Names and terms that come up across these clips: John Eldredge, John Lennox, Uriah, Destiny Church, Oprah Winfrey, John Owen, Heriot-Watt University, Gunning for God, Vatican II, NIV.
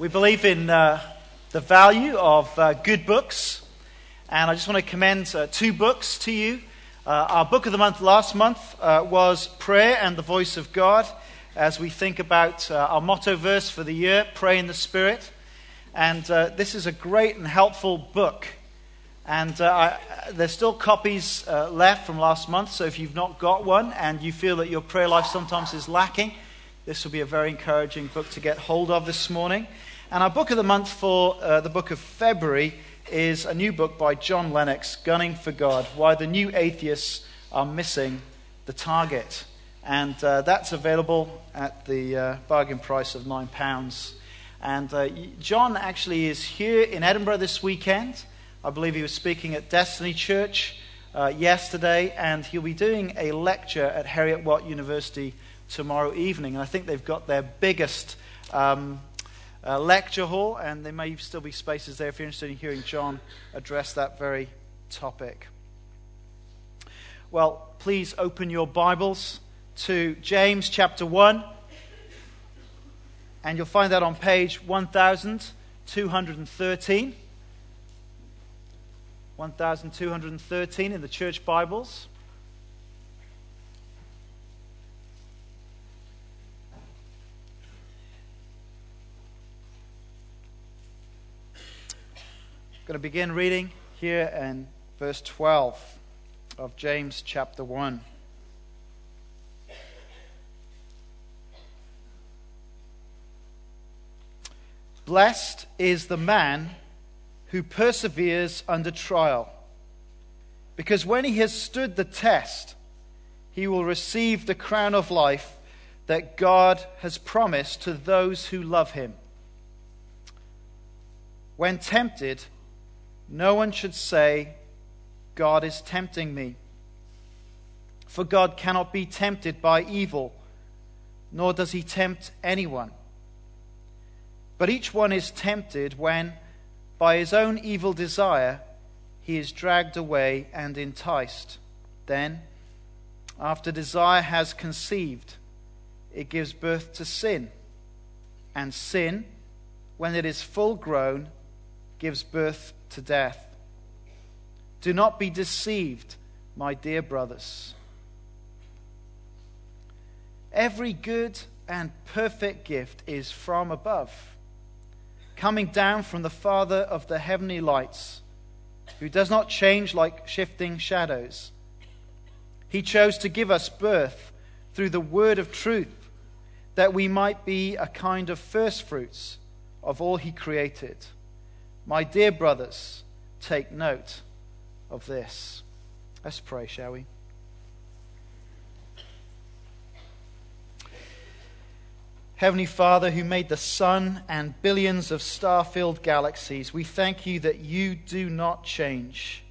We believe in the value of good books, and I just want to commend two books to you. Our book of the month last month was Prayer and the Voice of God, as we think about our motto verse for the year, Pray in the Spirit. And this is a great and helpful book. And there's still copies left from last month, so if you've not got one and you feel that your prayer life sometimes is lacking, this will be a very encouraging book to get hold of this morning. And our book of the month for the book of February is a new book by John Lennox, Gunning for God, Why the New Atheists Are Missing the Target. And that's available at the bargain price of £9. And John actually is here in Edinburgh this weekend. I believe he was speaking at Destiny Church yesterday, and he'll be doing a lecture at Heriot-Watt University tomorrow evening. And I think they've got their biggest lecture hall, and there may still be spaces there if you're interested in hearing John address that very topic. Well, please open your Bibles to James chapter 1, and you'll find that on page 1213. 1213 in the church Bibles. I'm going to begin reading here in verse 12 of James chapter 1. Blessed is the man who perseveres under trial, because when he has stood the test, he will receive the crown of life that God has promised to those who love him. When tempted, no one should say, God is tempting me. For God cannot be tempted by evil, nor does he tempt anyone. But each one is tempted when, by his own evil desire, he is dragged away and enticed. Then, after desire has conceived, it gives birth to sin. And sin, when it is full grown, gives birth to death. Do not be deceived, my dear brothers. Every good and perfect gift is from above, coming down from the Father of the heavenly lights, who does not change like shifting shadows. He chose to give us birth through the word of truth, that we might be a kind of first fruits of all he created. My dear brothers, take note of this. Let's pray, shall we? Heavenly Father, who made the sun and billions of star-filled galaxies, we thank you that you do not change.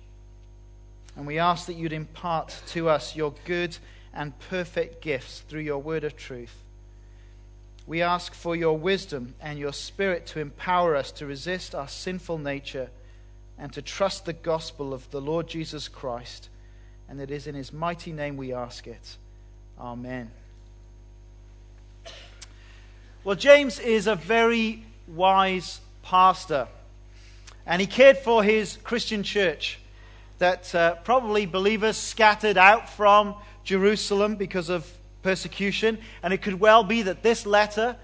And we ask that you'd impart to us your good and perfect gifts through your word of truth. We ask for your wisdom and your spirit to empower us to resist our sinful nature and to trust the gospel of the Lord Jesus Christ. And it is in his mighty name we ask it. Amen. Well, James is a very wise pastor, and he cared for his Christian church that probably believers scattered out from Jerusalem because of persecution, and it could well be that this letter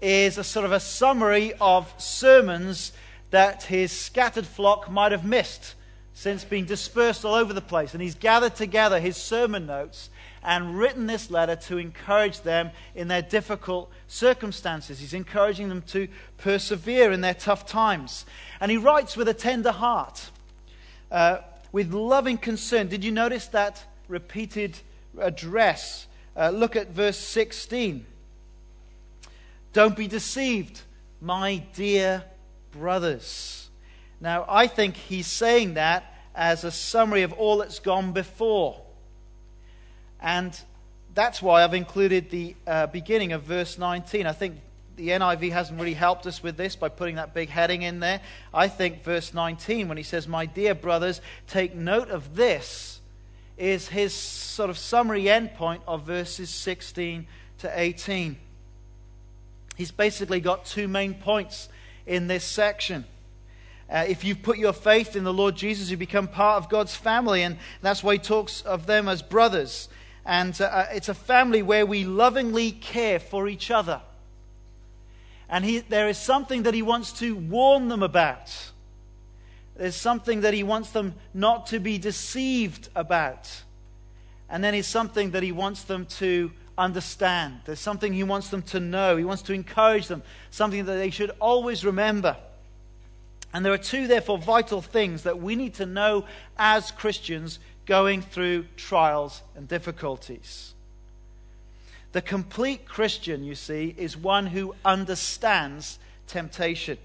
is a sort of a summary of sermons that his scattered flock might have missed since being dispersed all over the place, and he's gathered together his sermon notes and written this letter to encourage them in their difficult circumstances. He's encouraging them to persevere in their tough times. And he writes with a tender heart, with loving concern. Did you notice that repeated address? Look at verse 16. Don't be deceived, my dear brothers. Now, I think he's saying that as a summary of all that's gone before. And that's why I've included the beginning of verse 19. I think the NIV hasn't really helped us with this by putting that big heading in there. I think verse 19, when he says, my dear brothers, take note of this, is his sort of summary endpoint of verses 16 to 18. He's basically got two main points in this section. If you've put your faith in the Lord Jesus, you become part of God's family. And that's why he talks of them as brothers. And it's a family where we lovingly care for each other. And there is something that he wants to warn them about. There's something that he wants them not to be deceived about. And then there's something that he wants them to understand. There's something he wants them to know. He wants to encourage them. Something that they should always remember. And there are two, therefore, vital things that we need to know as Christians going through trials and difficulties. The complete Christian, you see, is one who understands temptation.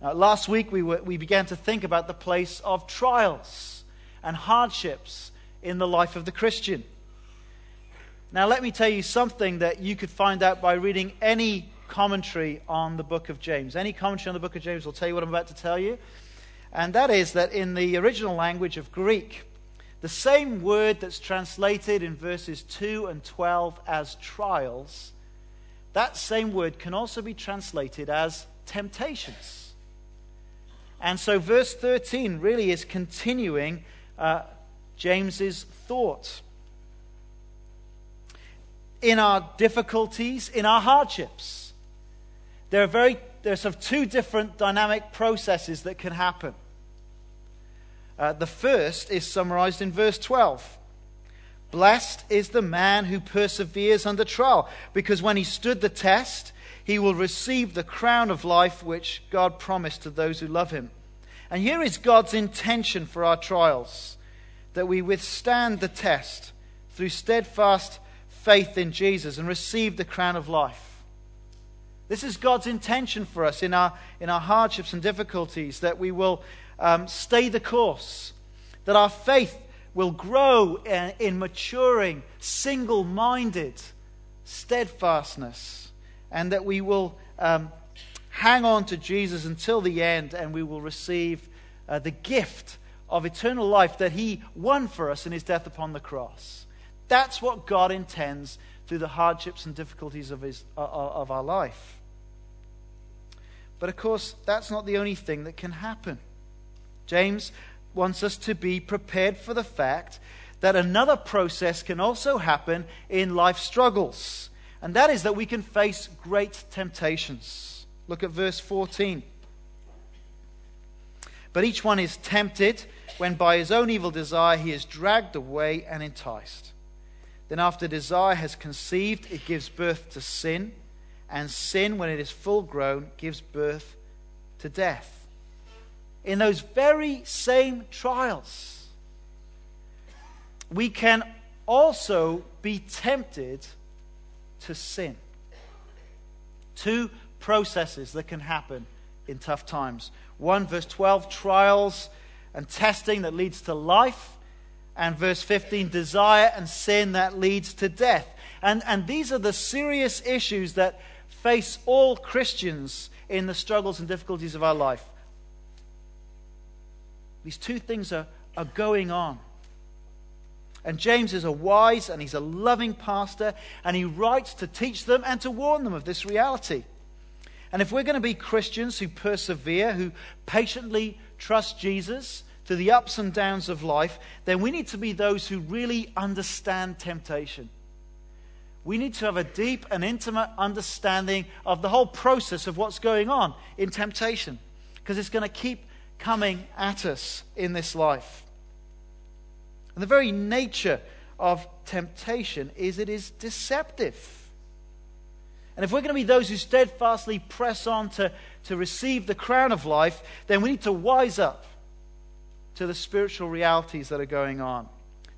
Now, last week we began to think about the place of trials and hardships in the life of the Christian. Now, let me tell you something that you could find out by reading any commentary on the book of James. Any commentary on the book of James will tell you what I'm about to tell you. And that is that in the original language of Greek, the same word that's translated in verses 2 and 12 as trials, that same word can also be translated as temptations. And so verse 13 really is continuing James's thought. In our difficulties, in our hardships, there's sort of two different dynamic processes that can happen. The first is summarized in verse 12. Blessed is the man who perseveres under trial, because when he stood the test, he will receive the crown of life which God promised to those who love him. And here is God's intention for our trials, that we withstand the test through steadfast faith in Jesus and receive the crown of life. This is God's intention for us in our hardships and difficulties, that we will stay the course, that our faith will grow in maturing, single-minded steadfastness, and that we will hang on to Jesus until the end, and we will receive the gift of eternal life that he won for us in his death upon the cross. That's what God intends through the hardships and difficulties of our life. But of course, that's not the only thing that can happen. James wants us to be prepared for the fact that another process can also happen in life struggles. And that is that we can face great temptations. Look at verse 14. But each one is tempted when by his own evil desire he is dragged away and enticed. Then after desire has conceived, it gives birth to sin. And sin, when it is full grown, gives birth to death. In those very same trials, we can also be tempted to sin. Two processes that can happen in tough times. One, verse 12, trials and testing that leads to life. And verse 15, desire and sin that leads to death. And these are the serious issues that face all Christians in the struggles and difficulties of our life. These two things are going on. And James is a wise and he's a loving pastor, and he writes to teach them and to warn them of this reality. And if we're going to be Christians who persevere, who patiently trust Jesus to the ups and downs of life, then we need to be those who really understand temptation. We need to have a deep and intimate understanding of the whole process of what's going on in temptation, because it's going to keep coming at us in this life. And the very nature of temptation is it is deceptive. And if we're going to be those who steadfastly press on to receive the crown of life, then we need to wise up to the spiritual realities that are going on.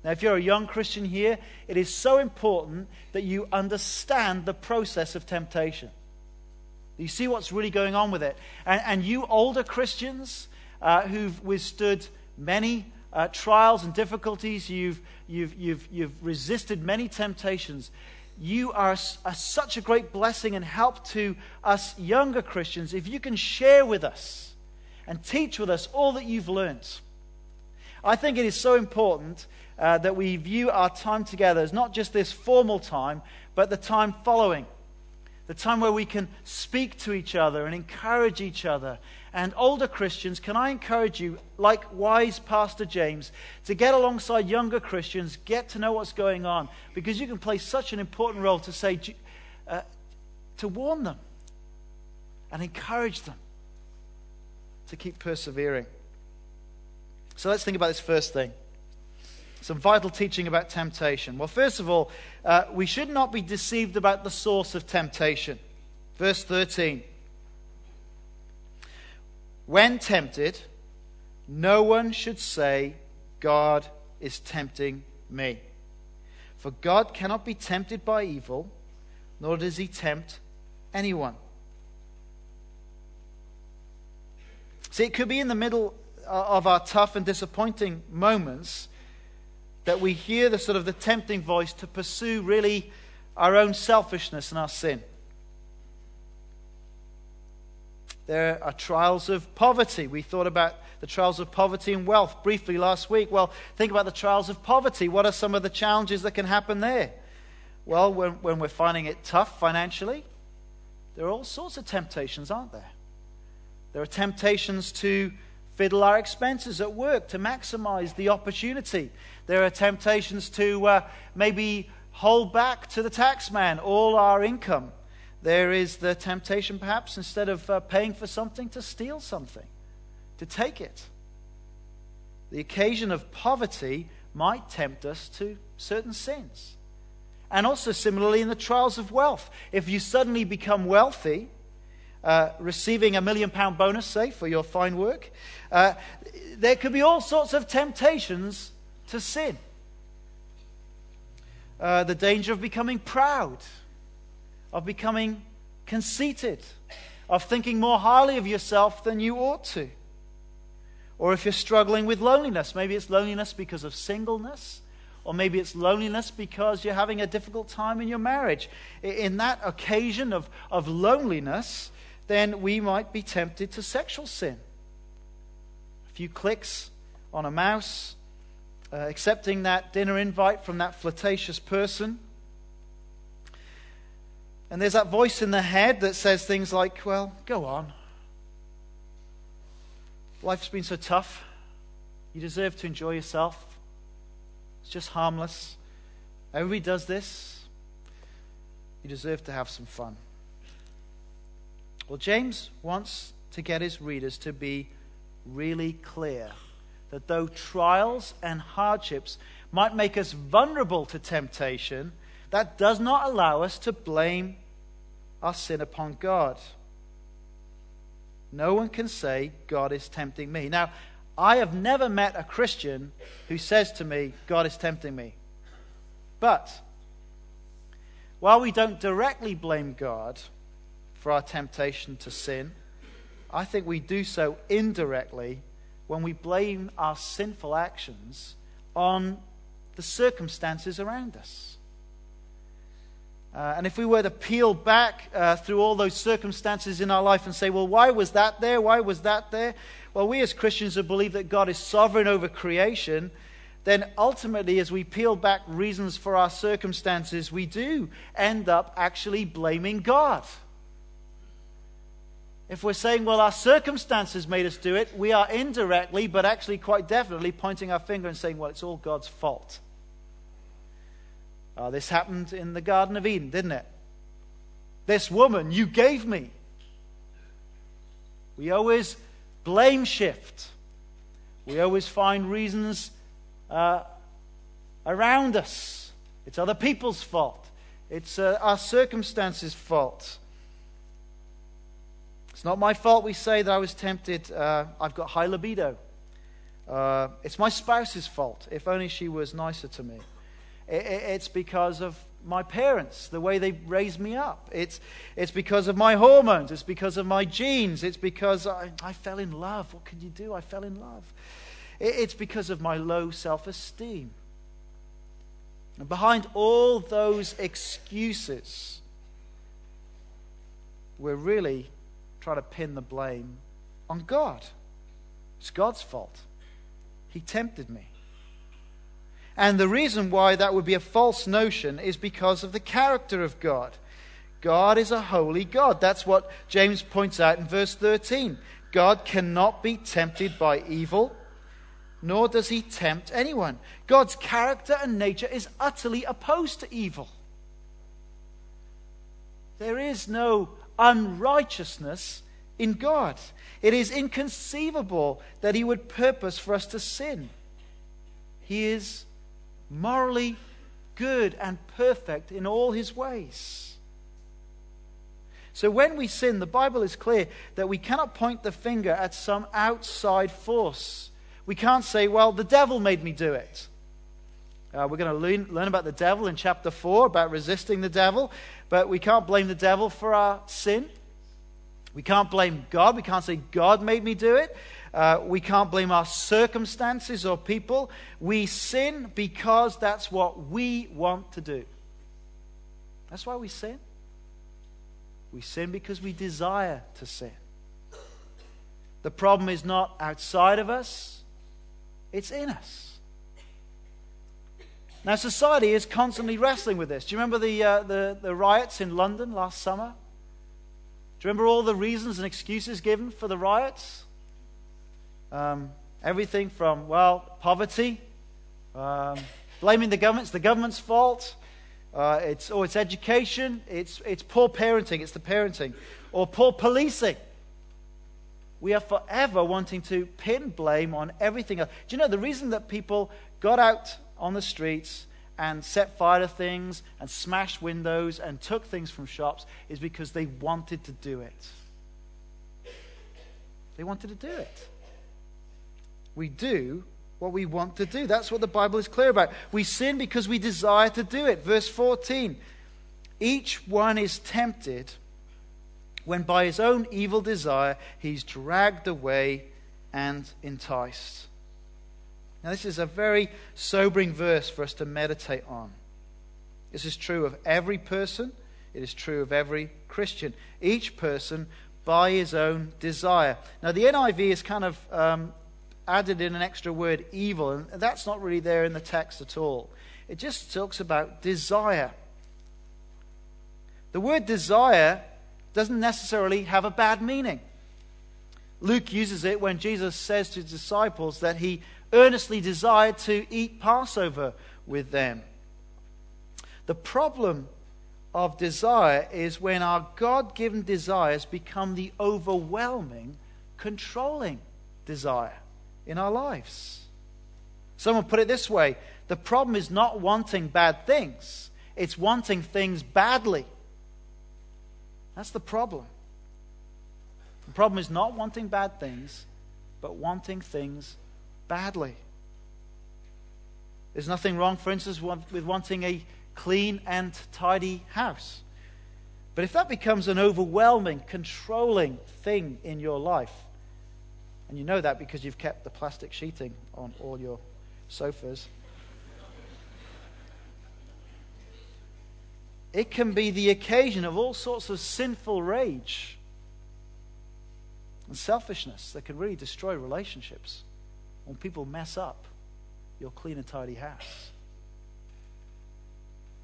Now, if you're a young Christian here, it is so important that you understand the process of temptation. You see what's really going on with it. And you older Christians who've withstood many trials and difficulties, you've resisted many temptations, you are such a great blessing and help to us younger Christians if you can share with us and teach with us all that you've learned. I think it is so important that we view our time together as not just this formal time, but the time following. the time where we can speak to each other and encourage each other. And older Christians, can I encourage you, like wise Pastor James, to get alongside younger Christians, get to know what's going on, because you can play such an important role to say, to warn them and encourage them to keep persevering. So let's think about this first thing. Some vital teaching about temptation. Well, first of all, we should not be deceived about the source of temptation. Verse 13. When tempted, no one should say, God is tempting me. For God cannot be tempted by evil, nor does he tempt anyone. See, it could be in the middle of our tough and disappointing moments that we hear the sort of the tempting voice to pursue really our own selfishness and our sin. There are trials of poverty. We thought about the trials of poverty and wealth briefly last week. Well, think about the trials of poverty. What are some of the challenges that can happen there? Well, when we're finding it tough financially, there are all sorts of temptations, aren't there? There are temptations to fiddle our expenses at work to maximize the opportunity. There are temptations to maybe hold back to the tax man all our income. There is the temptation perhaps instead of paying for something to steal something, to take it. The occasion of poverty might tempt us to certain sins. And also similarly in the trials of wealth. If you suddenly become wealthy, receiving a £1 million bonus, say, for your fine work, there could be all sorts of temptations to sin. The danger of becoming proud, of becoming conceited, of thinking more highly of yourself than you ought to. Or if you're struggling with loneliness, maybe it's loneliness because of singleness, or maybe it's loneliness because you're having a difficult time in your marriage. In that occasion of loneliness, then we might be tempted to sexual sin. A few clicks on a mouse, accepting that dinner invite from that flirtatious person. And there's that voice in the head that says things like, well, go on. Life's been so tough. You deserve to enjoy yourself. It's just harmless. Everybody does this. You deserve to have some fun. Well, James wants to get his readers to be really clear that though trials and hardships might make us vulnerable to temptation, that does not allow us to blame our sin upon God. No one can say, God is tempting me. Now, I have never met a Christian who says to me, God is tempting me. But while we don't directly blame God for our temptation to sin, I think we do so indirectly when we blame our sinful actions on the circumstances around us. And if we were to peel back through all those circumstances in our life and say, well, why was that there? Why was that there? Well, we as Christians who believe that God is sovereign over creation, then ultimately as we peel back reasons for our circumstances, we do end up actually blaming God. If we're saying, well, our circumstances made us do it, we are indirectly, but actually quite definitely pointing our finger and saying, well, it's all God's fault. This happened in the Garden of Eden, didn't it? This woman you gave me. We always blame shift. We always find reasons around us. It's other people's fault. It's our circumstances' fault. It's not my fault, we say, that I was tempted. I've got high libido. It's my spouse's fault. If only she was nicer to me. It's because of my parents, the way they raised me up. It's because of my hormones. It's because of my genes. It's because I fell in love. What could you do? I fell in love. It's because of my low self-esteem. And behind all those excuses, we're really trying to pin the blame on God. It's God's fault. He tempted me. And the reason why that would be a false notion is because of the character of God. God is a holy God. That's what James points out in verse 13. God cannot be tempted by evil, nor does he tempt anyone. God's character and nature is utterly opposed to evil. There is no unrighteousness in God. It is inconceivable that he would purpose for us to sin. He is morally good and perfect in all his ways. So when we sin, the Bible is clear that we cannot point the finger at some outside force. We can't say, well, the devil made me do it. We're going to learn about the devil in chapter 4, about resisting the devil. But we can't blame the devil for our sin. We can't blame God. We can't say, God made me do it. We can't blame our circumstances or people. We sin because that's what we want to do. That's why we sin. We sin because we desire to sin. The problem is not outside of us, it's in us. Now, society is constantly wrestling with this. Do you remember the riots in London last summer? Do you remember all the reasons and excuses given for the riots? Everything from, well, poverty, blaming the government, it's the government's fault, it's education, it's poor parenting, it's the parenting, or poor policing. We are forever wanting to pin blame on everything else. Do you know the reason that people got out on the streets and set fire to things and smashed windows and took things from shops is because they wanted to do it. They wanted to do it. We do what we want to do. That's what the Bible is clear about. We sin because we desire to do it. Verse 14, each one is tempted when by his own evil desire he's dragged away and enticed. Now, this is a very sobering verse for us to meditate on. This is true of every person. It is true of every Christian. Each person by his own desire. Now, the NIV has kind of added in an extra word, evil, and that's not really there in the text at all. It just talks about desire. The word desire doesn't necessarily have a bad meaning. Luke uses it when Jesus says to his disciples that he earnestly desired to eat Passover with them. The problem of desire is when our God-given desires become the overwhelming, controlling desire in our lives. Someone put it this way, the problem is not wanting bad things, it's wanting things badly. That's the problem. The problem is not wanting bad things, but wanting things badly. There's nothing wrong, for instance, with wanting a clean and tidy house. But if that becomes an overwhelming, controlling thing in your life, and you know that because you've kept the plastic sheeting on all your sofas, it can be the occasion of all sorts of sinful rage and selfishness that can really destroy relationships when people mess up your clean and tidy house.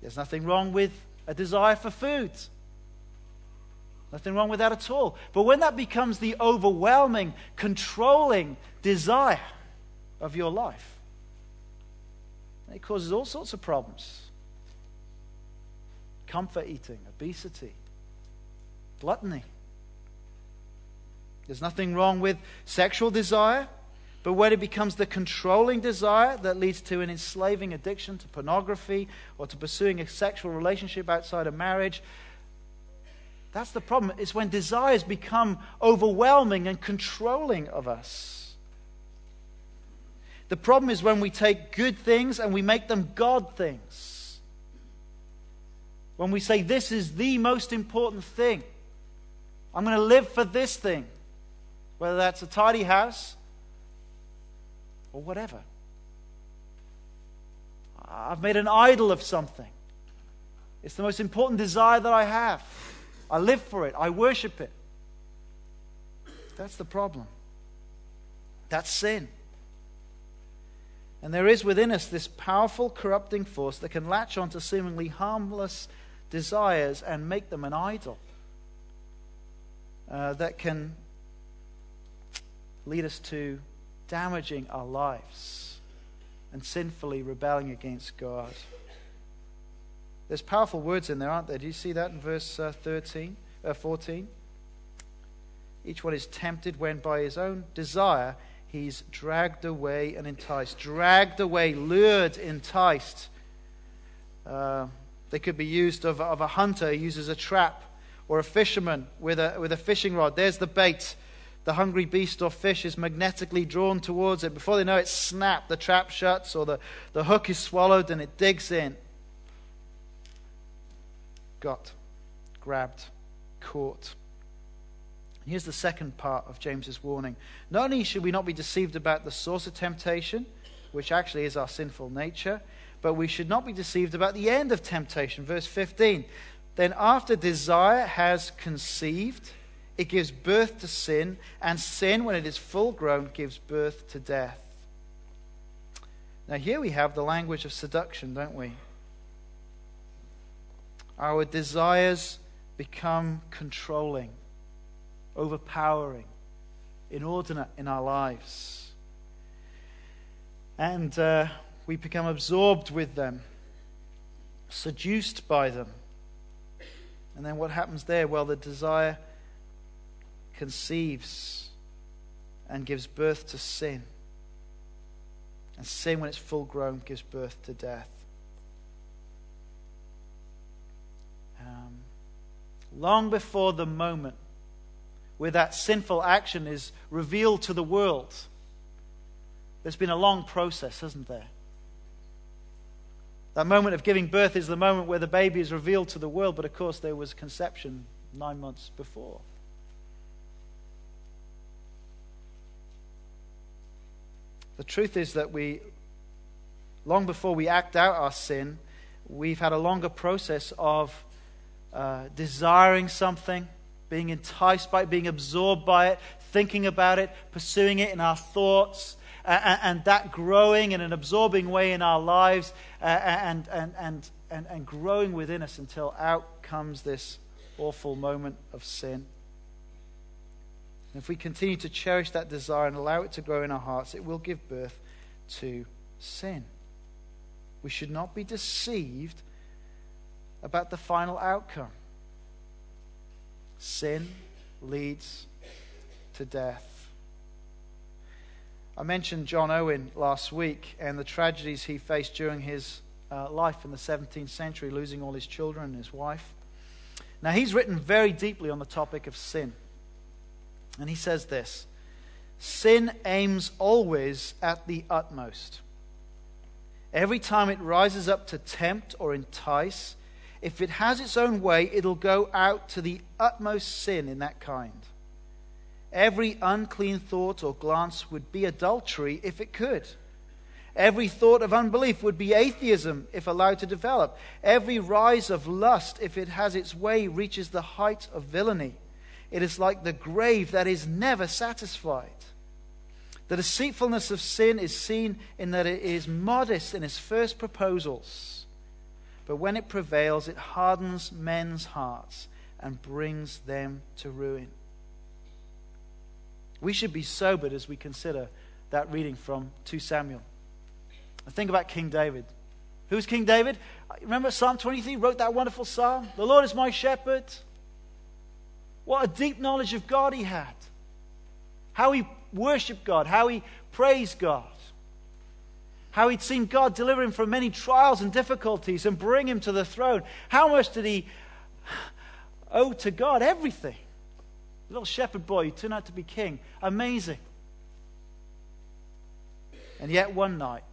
There's nothing wrong with a desire for food. Nothing wrong with that at all. But when that becomes the overwhelming, controlling desire of your life, it causes all sorts of problems. Comfort eating, obesity, gluttony. There's nothing wrong with sexual desire, but when it becomes the controlling desire that leads to an enslaving addiction to pornography or to pursuing a sexual relationship outside of marriage, that's the problem. It's when desires become overwhelming and controlling of us. The problem is when we take good things and we make them God things. When we say, this is the most important thing. I'm going to live for this thing. Whether that's a tidy house or whatever. I've made an idol of something. It's the most important desire that I have. I live for it. I worship it. That's the problem. That's sin. And there is within us this powerful corrupting force that can latch on to seemingly harmless desires and make them an idol that can lead us to damaging our lives and sinfully rebelling against God. There's powerful words in there, aren't there? Do you see that in verse 14? Each one is tempted when by his own desire he's dragged away and enticed. Dragged away, lured, enticed. They could be used of a hunter who uses a trap, or a fisherman with a fishing rod. There's the bait. The hungry beast or fish is magnetically drawn towards it. Before they know it, snap, the trap shuts, or the hook is swallowed and it digs in. Got, grabbed, caught. Here's the second part of James's warning. Not only should we not be deceived about the source of temptation, which actually is our sinful nature, but we should not be deceived about the end of temptation. Verse 15. Then after desire has conceived, it gives birth to sin, and sin, when it is full grown, gives birth to death. Now here we have the language of seduction, don't we? Our desires become controlling, overpowering, inordinate in our lives. And we become absorbed with them, seduced by them. And then what happens there? Well, the desire conceives and gives birth to sin. And sin, when it's full grown, gives birth to death. Long before the moment where that sinful action is revealed to the world, there's been a long process, hasn't there? That moment of giving birth is the moment where the baby is revealed to the world, but of course there was conception 9 months before. The truth is that long before we act out our sin, we've had a longer process of desiring something, being enticed by it, being absorbed by it, thinking about it, pursuing it in our thoughts, and that growing in an absorbing way in our lives, and growing within us until out comes this awful moment of sin. And if we continue to cherish that desire and allow it to grow in our hearts, it will give birth to sin. We should not be deceived about the final outcome. Sin leads to death. I mentioned John Owen last week and the tragedies he faced during his life in the 17th century, losing all his children and his wife. Now, he's written very deeply on the topic of sin. And he says this: sin aims always at the utmost. Every time it rises up to tempt or entice, if it has its own way, it'll go out to the utmost sin in that kind. Every unclean thought or glance would be adultery if it could. Every thought of unbelief would be atheism if allowed to develop. Every rise of lust, if it has its way, reaches the height of villainy. It is like the grave that is never satisfied. The deceitfulness of sin is seen in that it is modest in its first proposals, but when it prevails, it hardens men's hearts and brings them to ruin. We should be sobered as we consider that reading from 2 Samuel. I think about King David. Who's King David? Remember Psalm 23, wrote that wonderful psalm? The Lord is my shepherd. What a deep knowledge of God he had. How he worshiped God, how he praised God, how he'd seen God deliver him from many trials and difficulties and bring him to the throne. How much did he owe to God? Everything. The little shepherd boy who turned out to be king. Amazing. And yet one night,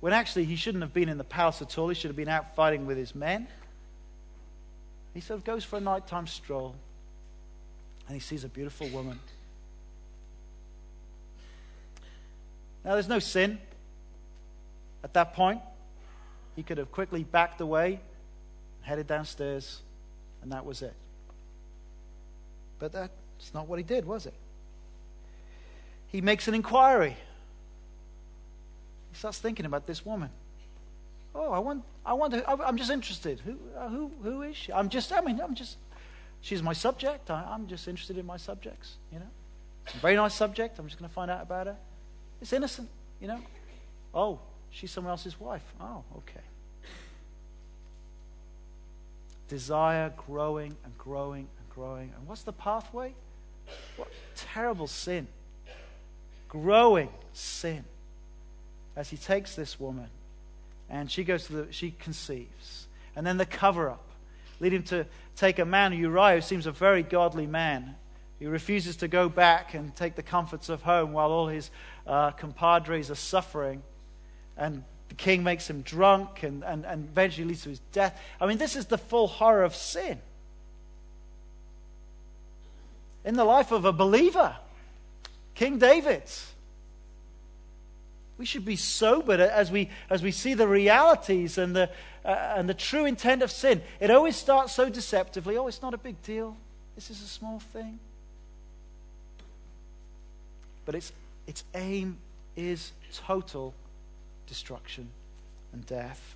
when actually he shouldn't have been in the palace at all, he should have been out fighting with his men, he sort of goes for a nighttime stroll and he sees a beautiful woman. Now, there's no sin at that point. He could have quickly backed away, headed downstairs, and that was it. But that's not what he did, was it? He makes an inquiry. He starts thinking about this woman. Oh, I'm just interested. Who is she? She's my subject. I'm just interested in my subjects, you know. It's a very nice subject. I'm just going to find out about her. It's innocent, you know. Oh, she's someone else's wife. Oh, okay. Desire growing and growing and growing. And what's the pathway? What terrible sin. Growing sin. As he takes this woman and she conceives. And then the cover-up lead him to take a man, Uriah, who seems a very godly man. He refuses to go back and take the comforts of home while all his compadres are suffering. And the king makes him drunk and eventually leads to his death. I mean, this is the full horror of sin. In the life of a believer, King David, we should be sobered as we see the realities and the true intent of sin. It always starts so deceptively. Oh, it's not a big deal. This is a small thing. But its aim is total destruction and death.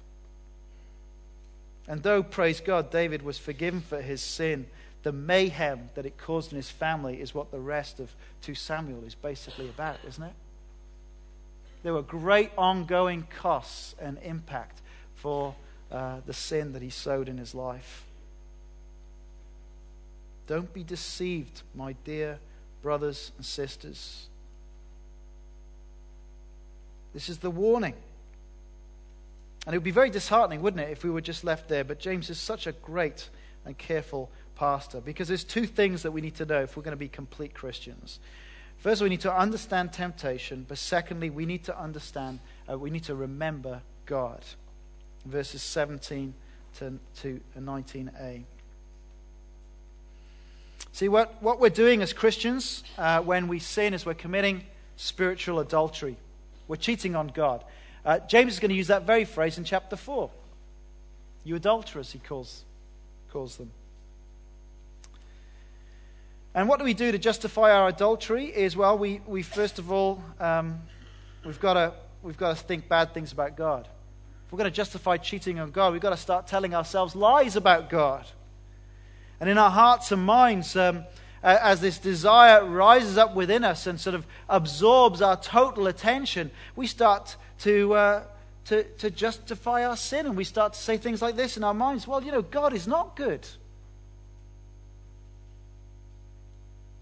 And though, praise God, David was forgiven for his sin, the mayhem that it caused in his family is what the rest of 2 Samuel is basically about, isn't it? There were great ongoing costs and impact for the sin that he sowed in his life. Don't be deceived, my dear brothers and sisters. This is the warning. And it would be very disheartening, wouldn't it, if we were just left there. But James is such a great and careful pastor, because there's 2 things that we need to know if we're going to be complete Christians. First, we need to understand temptation, but secondly, we need to remember God. Verses 17 to 19a. See, what we're doing as Christians when we sin is we're committing spiritual adultery. We're cheating on God. James is going to use that very phrase in chapter 4. You adulterers, he calls them. And what do we do to justify our adultery is, well, we first of all, we've got to think bad things about God. If we're going to justify cheating on God, we've got to start telling ourselves lies about God. And in our hearts and minds, as this desire rises up within us and sort of absorbs our total attention, we start to justify our sin, and we start to say things like this in our minds: well, you know, God is not good.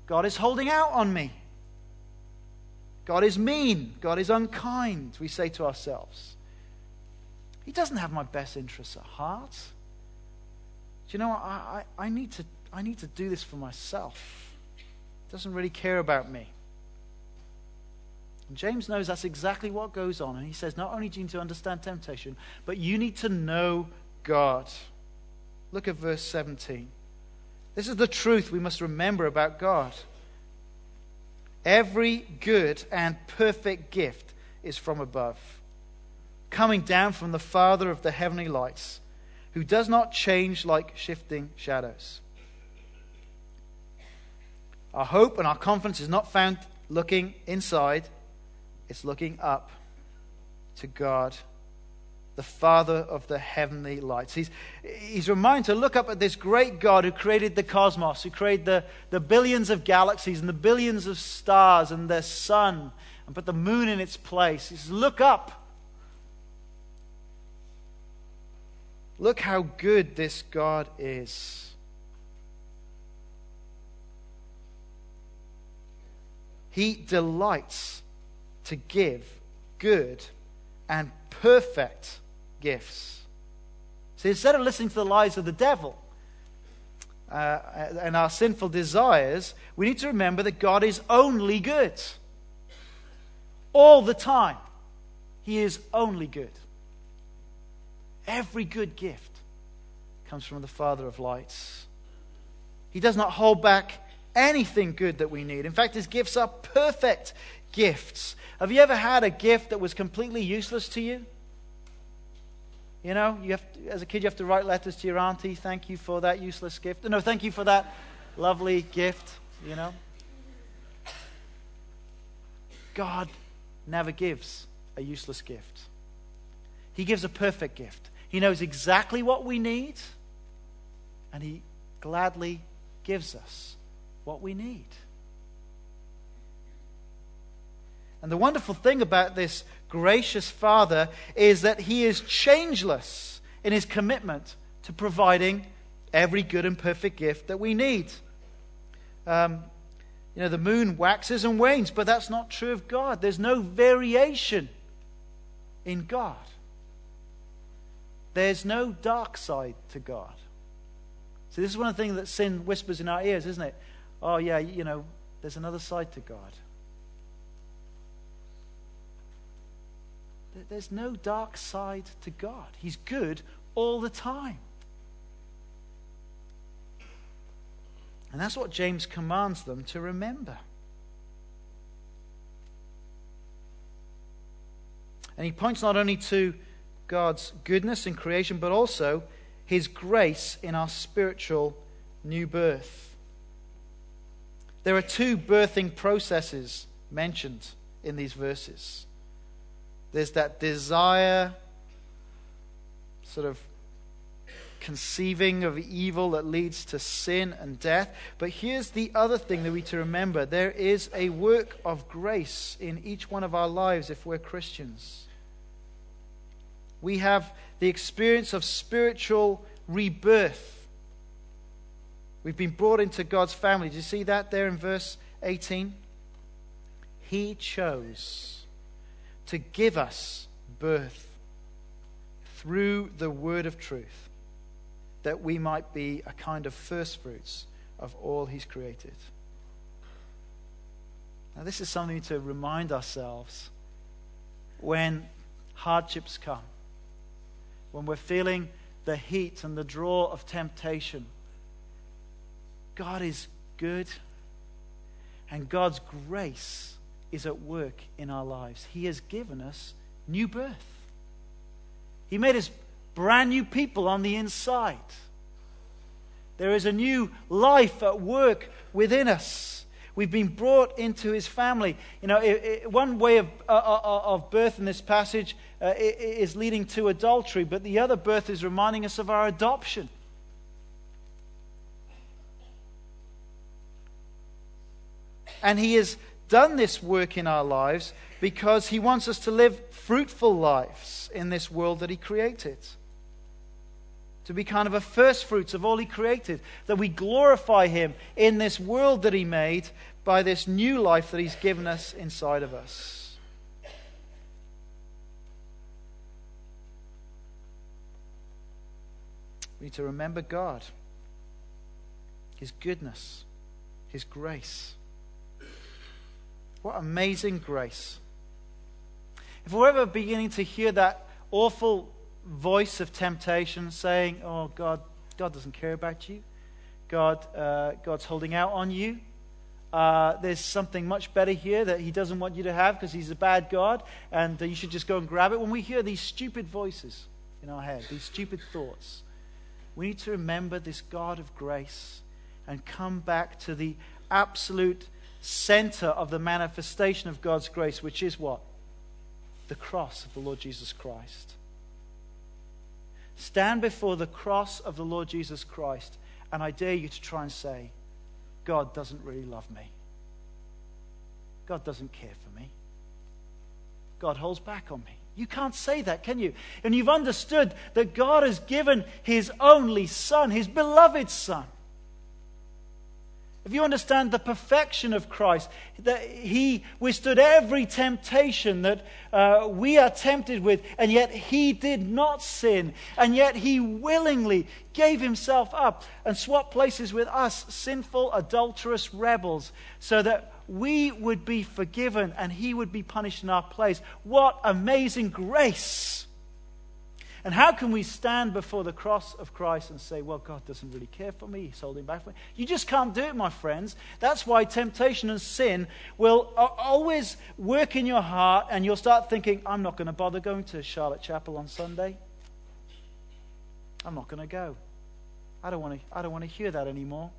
God is holding out on me. God is mean. God is unkind, we say to ourselves. He doesn't have my best interests at heart. Do you know, I need to do this for myself. He doesn't really care about me. And James knows that's exactly what goes on. And he says, not only do you need to understand temptation, but you need to know God. Look at verse 17. This is the truth we must remember about God. Every good and perfect gift is from above, coming down from the Father of the heavenly lights, who does not change like shifting shadows. Our hope and our confidence is not found looking inside. It's looking up to God, the Father of the heavenly lights. He's reminded to look up at this great God who created the cosmos, who created the billions of galaxies and the billions of stars and their sun, and put the moon in its place. He says, look up. Look how good this God is. He delights to give good and perfect gifts. See, instead of listening to the lies of the devil and our sinful desires, we need to remember that God is only good. All the time, He is only good. Every good gift comes from the Father of lights. He does not hold back anything good that we need. In fact, His gifts are perfect gifts. Have you ever had a gift that was completely useless to you? You know, as a kid, you have to write letters to your auntie. Thank you for that useless gift. No, thank you for that lovely gift, you know. God never gives a useless gift. He gives a perfect gift. He knows exactly what we need, and he gladly gives us what we need. And the wonderful thing about this gracious Father is that he is changeless in his commitment to providing every good and perfect gift that we need. The moon waxes and wanes, but that's not true of God. There's no variation in God. There's no dark side to God. So this is one of the things that sin whispers in our ears, isn't it? Oh, yeah, there's another side to God. There's no dark side to God. He's good all the time. And that's what James commands them to remember. And he points not only to God's goodness in creation, but also his grace in our spiritual new birth. There are two birthing processes mentioned in these verses. There's that desire, sort of conceiving of evil that leads to sin and death. But here's the other thing that we need to remember. There is a work of grace in each one of our lives if we're Christians. We have the experience of spiritual rebirth. We've been brought into God's family. Do you see that there in verse 18? He chose to give us birth through the word of truth, that we might be a kind of first fruits of all he's created. Now, this is something to remind ourselves when hardships come, when we're feeling the heat and the draw of temptation. God is good, and God's grace is at work in our lives. He has given us new birth. He made us brand new people on the inside. There is a new life at work within us. We've been brought into his family. One way of birth in this passage is leading to adultery, but the other birth is reminding us of our adoption. And he is done this work in our lives because he wants us to live fruitful lives in this world that he created, to be kind of a first fruits of all he created, that we glorify him in this world that he made by this new life that he's given us inside of us. We need to remember God, his goodness, his grace. What amazing grace. If we're ever beginning to hear that awful voice of temptation saying, oh, God doesn't care about you. God's holding out on you. There's something much better here that he doesn't want you to have because he's a bad God, and you should just go and grab it. When we hear these stupid voices in our head, these stupid thoughts, we need to remember this God of grace and come back to the absolute center of the manifestation of God's grace, which is what? The cross of the Lord Jesus Christ. Stand before the cross of the Lord Jesus Christ, and I dare you to try and say, God doesn't really love me. God doesn't care for me. God holds back on me. You can't say that, can you? And you've understood that God has given his only Son, his beloved Son. If you understand the perfection of Christ, that he withstood every temptation that we are tempted with, and yet he did not sin, and yet he willingly gave himself up and swapped places with us, sinful, adulterous rebels, so that we would be forgiven and he would be punished in our place. What amazing grace! And how can we stand before the cross of Christ and say, well, God doesn't really care for me. He's holding back for me. You just can't do it, my friends. That's why temptation and sin will always work in your heart, and you'll start thinking, I'm not going to bother going to Charlotte Chapel on Sunday. I'm not going to go. I don't want to hear that anymore.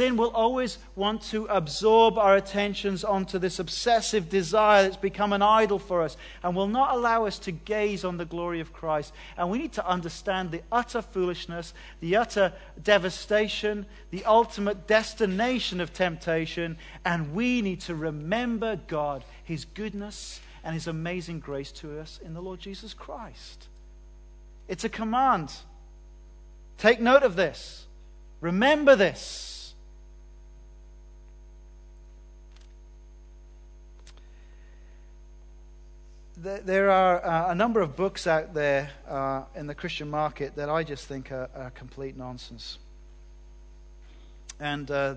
Sin will always want to absorb our attentions onto this obsessive desire that's become an idol for us and will not allow us to gaze on the glory of Christ. And we need to understand the utter foolishness, the utter devastation, the ultimate destination of temptation. And we need to remember God, His goodness and His amazing grace to us in the Lord Jesus Christ. It's a command. Take note of this. Remember this. There are a number of books out there in the Christian market that I just think are complete nonsense. And I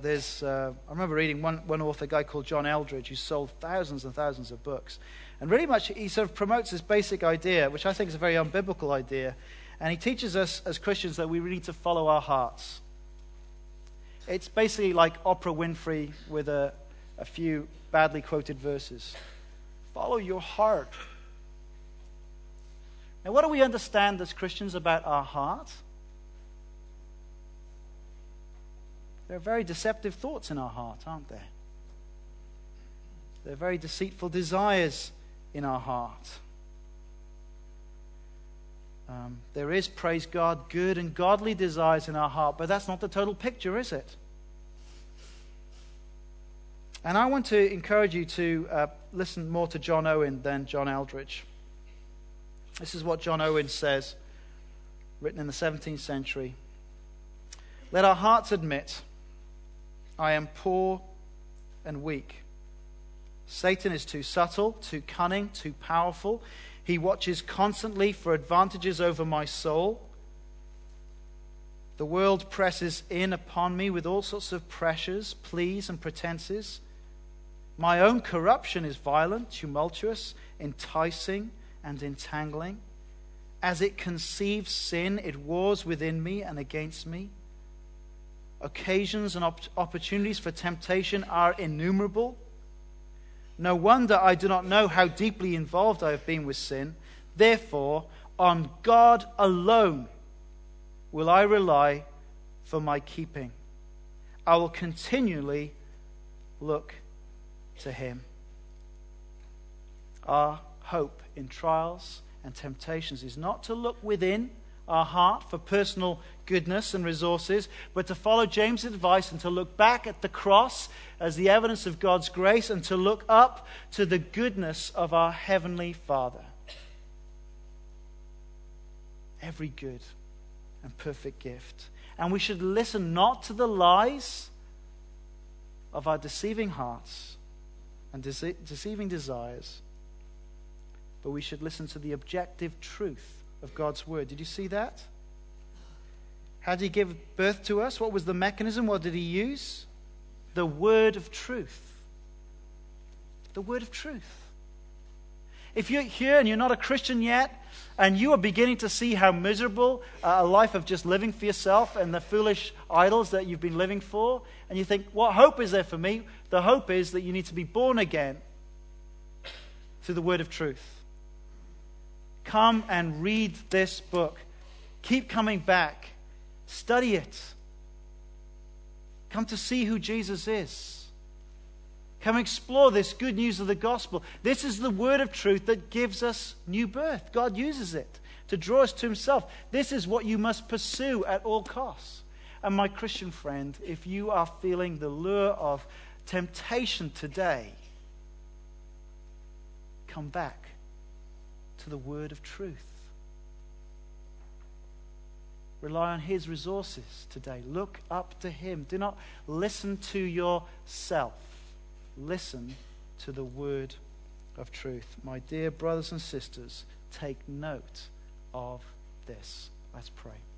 remember reading one author, a guy called John Eldredge, who sold thousands and thousands of books. And really much, he sort of promotes this basic idea, which I think is a very unbiblical idea. And he teaches us as Christians that we need to follow our hearts. It's basically like Oprah Winfrey with a few badly quoted verses. Follow your heart. Now, what do we understand as Christians about our heart? There are very deceptive thoughts in our heart, aren't there? There are very deceitful desires in our heart. There is, praise God, good and godly desires in our heart, but that's not the total picture, is it? And I want to encourage you to listen more to John Owen than John Eldredge. This is what John Owen says, written in the 17th century. Let our hearts admit, I am poor and weak. Satan is too subtle, too cunning, too powerful. He watches constantly for advantages over my soul. The world presses in upon me with all sorts of pressures, pleas, and pretenses. My own corruption is violent, tumultuous, enticing, and entangling. As it conceives sin, it wars within me and against me. Occasions and opportunities for temptation are innumerable. No wonder I do not know how deeply involved I have been with sin. Therefore, on God alone will I rely for my keeping. I will continually look to Him. Our hope in trials and temptations is not to look within our heart for personal goodness and resources, but to follow James' advice and to look back at the cross as the evidence of God's grace and to look up to the goodness of our Heavenly Father. Every good and perfect gift. And we should listen not to the lies of our deceiving hearts and deceiving desires, but we should listen to the objective truth of God's word. Did you see that? How did He give birth to us? What was the mechanism? What did He use? The word of truth. The word of truth. If you're here and you're not a Christian yet, and you are beginning to see how miserable a life of just living for yourself and the foolish idols that you've been living for, and you think, what hope is there for me? The hope is that you need to be born again through the word of truth. Come and read this book. Keep coming back. Study it. Come to see who Jesus is. Come explore this good news of the gospel. This is the word of truth that gives us new birth. God uses it to draw us to Himself. This is what you must pursue at all costs. And my Christian friend, if you are feeling the lure of temptation today, come back to the word of truth. Rely on His resources today. Look up to Him. Do not listen to yourself. Listen to the word of truth. My dear brothers and sisters, take note of this. Let's pray.